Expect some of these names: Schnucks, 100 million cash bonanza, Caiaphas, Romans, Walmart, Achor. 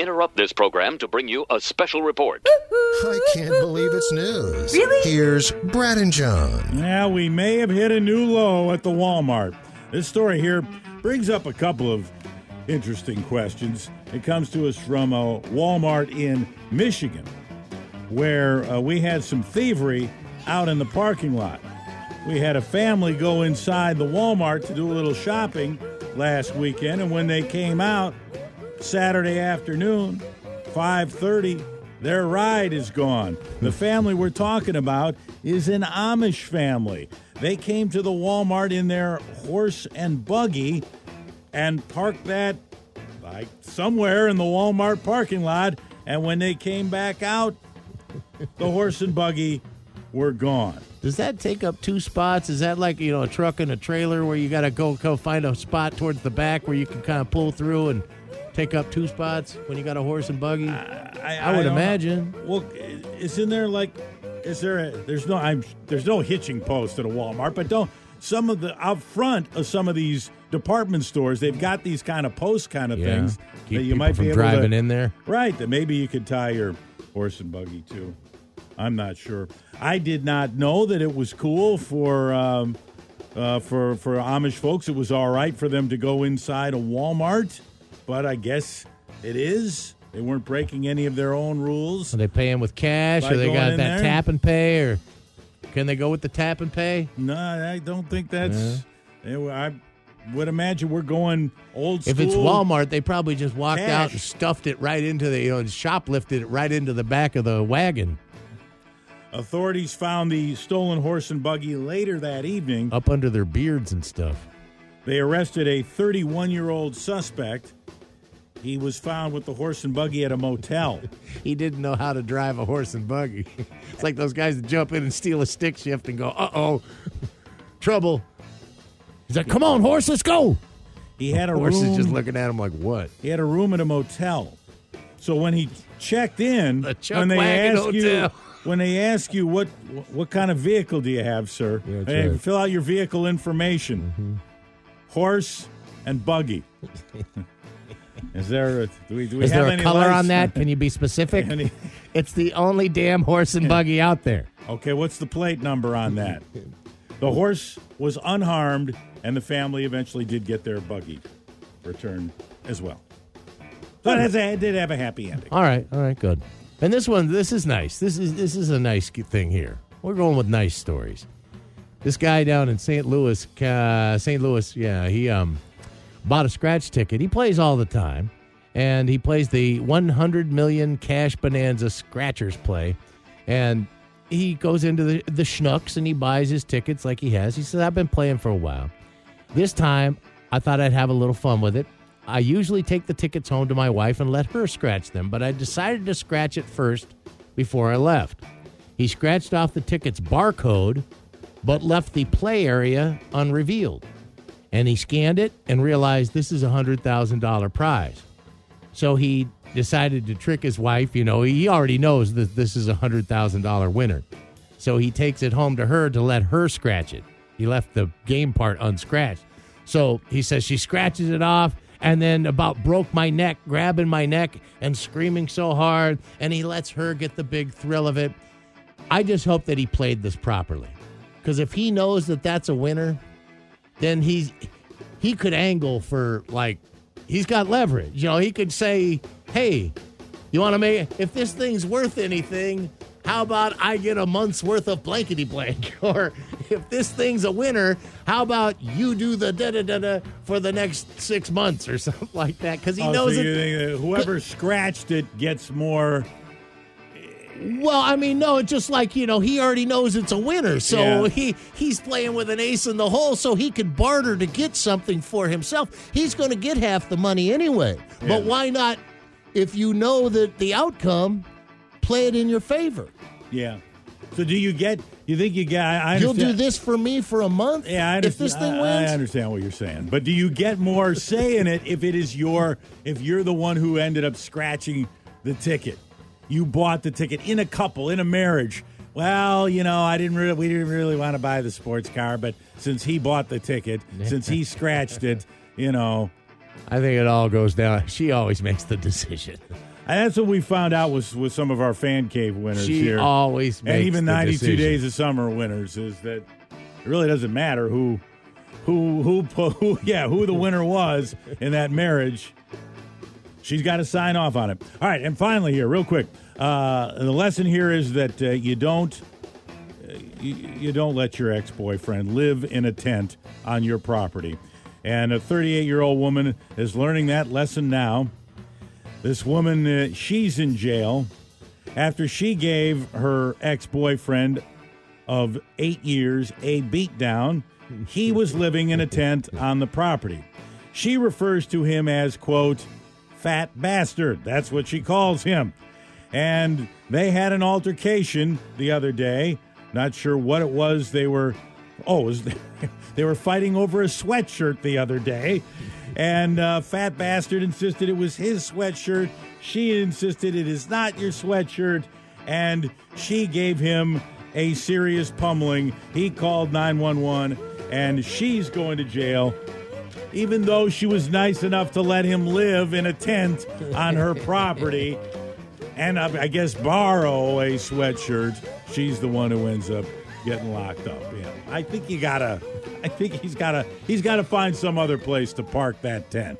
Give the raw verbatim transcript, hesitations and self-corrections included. interrupt this program to bring you a special report. I can't believe it's news. Really? Here's Brad and John. Now, we may have hit a new low at the Walmart. This story here brings up a couple of interesting questions. It comes to us from a Walmart in Michigan, where uh, we had some thievery out in the parking lot. We had a family go inside the Walmart to do a little shopping last weekend, and when they came out Saturday afternoon, five thirty, their ride is gone. The family we're talking about is an Amish family. They came to the Walmart in their horse and buggy and parked that like somewhere in the Walmart parking lot, and when they came back out, the horse and buggy were gone. Does that take up two spots? Is that like, you know, a truck and a trailer where you got to go go find a spot towards the back where you can kind of pull through and take up two spots when you got a horse and buggy? I, I, I would I imagine. Know. Well, is in there like, is there a, there's no I'm there's no hitching post at a Walmart, but don't some of the out front of some of these department stores, they've got these kind of posts kind of yeah. things Keep that you might be able driving to, in there, right? That maybe you could tie your horse and buggy to. I'm not sure. I did not know that it was cool for um, uh, for for Amish folks. It was all right for them to go inside a Walmart, but I guess it is. They weren't breaking any of their own rules. Are they paying with cash, or they got that there? Tap and pay, or can they go with the tap and pay? No, I don't think that's. Yeah. It, I would imagine we're going old school. If it's Walmart, they probably just walked cash. out and stuffed it right into the, you know, shoplifted it right into the back of the wagon. Authorities found the stolen horse and buggy later that evening. Up under their beards and stuff. They arrested a thirty-one-year-old suspect. He was found with the horse and buggy at a motel. He didn't know how to drive a horse and buggy. It's like those guys that jump in and steal a stick shift and go, uh-oh, trouble. He's like, come on, horse, let's go. He had a room. The horse is just looking at him like, what? He had a room at a motel. So when he checked in, the Chuck when they Wagon asked Hotel. you... When they ask you, what what kind of vehicle do you have, sir? Yeah, hey, right. Fill out your vehicle information. Mm-hmm. Horse and buggy. Is there a, do we, do we Is have there a any color lights? on that? Can you be specific? Any? It's the only damn horse and buggy out there. Okay, what's the plate number on that? The horse was unharmed, and the family eventually did get their buggy returned as well. But it, has a, it did have a happy ending. All right, all right, good. And this one, this is nice. This is this is a nice thing here. We're going with nice stories. This guy down in Saint Louis, uh, Saint Louis, yeah, he um, bought a scratch ticket. He plays all the time, and he plays the one hundred million cash bonanza scratchers play. And he goes into the, the Schnucks, and he buys his tickets like he has. He says, I've been playing for a while. This time, I thought I'd have a little fun with it. I usually take the tickets home to my wife and let her scratch them, but I decided to scratch it first before I left. He scratched off the ticket's barcode, but left the play area unrevealed. And he scanned it and realized this is a one hundred thousand dollars prize. So he decided to trick his wife. You know, he already knows that this is a one hundred thousand dollars winner. So he takes it home to her to let her scratch it. He left the game part unscratched. So he says she scratches it off, and then about broke my neck, grabbing my neck and screaming so hard, and he lets her get the big thrill of it. I just hope that he played this properly, because if he knows that that's a winner, then he's he could angle for, like, he's got leverage. You know, he could say, hey, you want to make, if this thing's worth anything, how about I get a month's worth of blankety blank? Or if this thing's a winner, how about you do the da-da-da-da for the next six months or something like that? Because he oh, knows so it. You think that whoever scratched it gets more. Well, I mean, no, it's just like, you know, he already knows it's a winner. So yeah. he, he's playing with an ace in the hole so he could barter to get something for himself. He's going to get half the money anyway. Yeah. But why not, if you know that the outcome, play it in your favor. Yeah. So do you get, you think you get, I, I you'll do this for me for a month yeah, I if this thing I, wins? I understand what you're saying. But do you get more say in it if it is your, if you're the one who ended up scratching the ticket? You bought the ticket in a couple, in a marriage. Well, you know, I didn't really, we didn't really want to buy the sports car, but since he bought the ticket, since he scratched it, you know. I think it all goes down. She always makes the decision. And that's what we found out was with some of our fan cave winners she here. She always makes and even the ninety-two decision. Days of Summer winners is that it really doesn't matter who, who, who, who, who yeah, who the winner was in that marriage. She's got to sign off on it. All right, and finally here, real quick, uh, the lesson here is that uh, you don't uh, you, you don't let your ex-boyfriend live in a tent on your property. And a thirty-eight-year-old woman is learning that lesson now. This woman, uh, she's in jail after she gave her ex-boyfriend of eight years a beatdown. He was living in a tent on the property. She refers to him as, quote, fat bastard. That's what she calls him. And they had an altercation the other day. Not sure what it was they were... Oh, it was, they were fighting over a sweatshirt the other day. And uh, fat bastard insisted it was his sweatshirt. She insisted it is not your sweatshirt. And she gave him a serious pummeling. He called nine one one, and she's going to jail, even though she was nice enough to let him live in a tent on her property and, uh, I guess, borrow a sweatshirt. She's the one who ends up getting locked up. Yeah, I think you gotta. I think he's gotta. He's gotta find some other place to park that tent.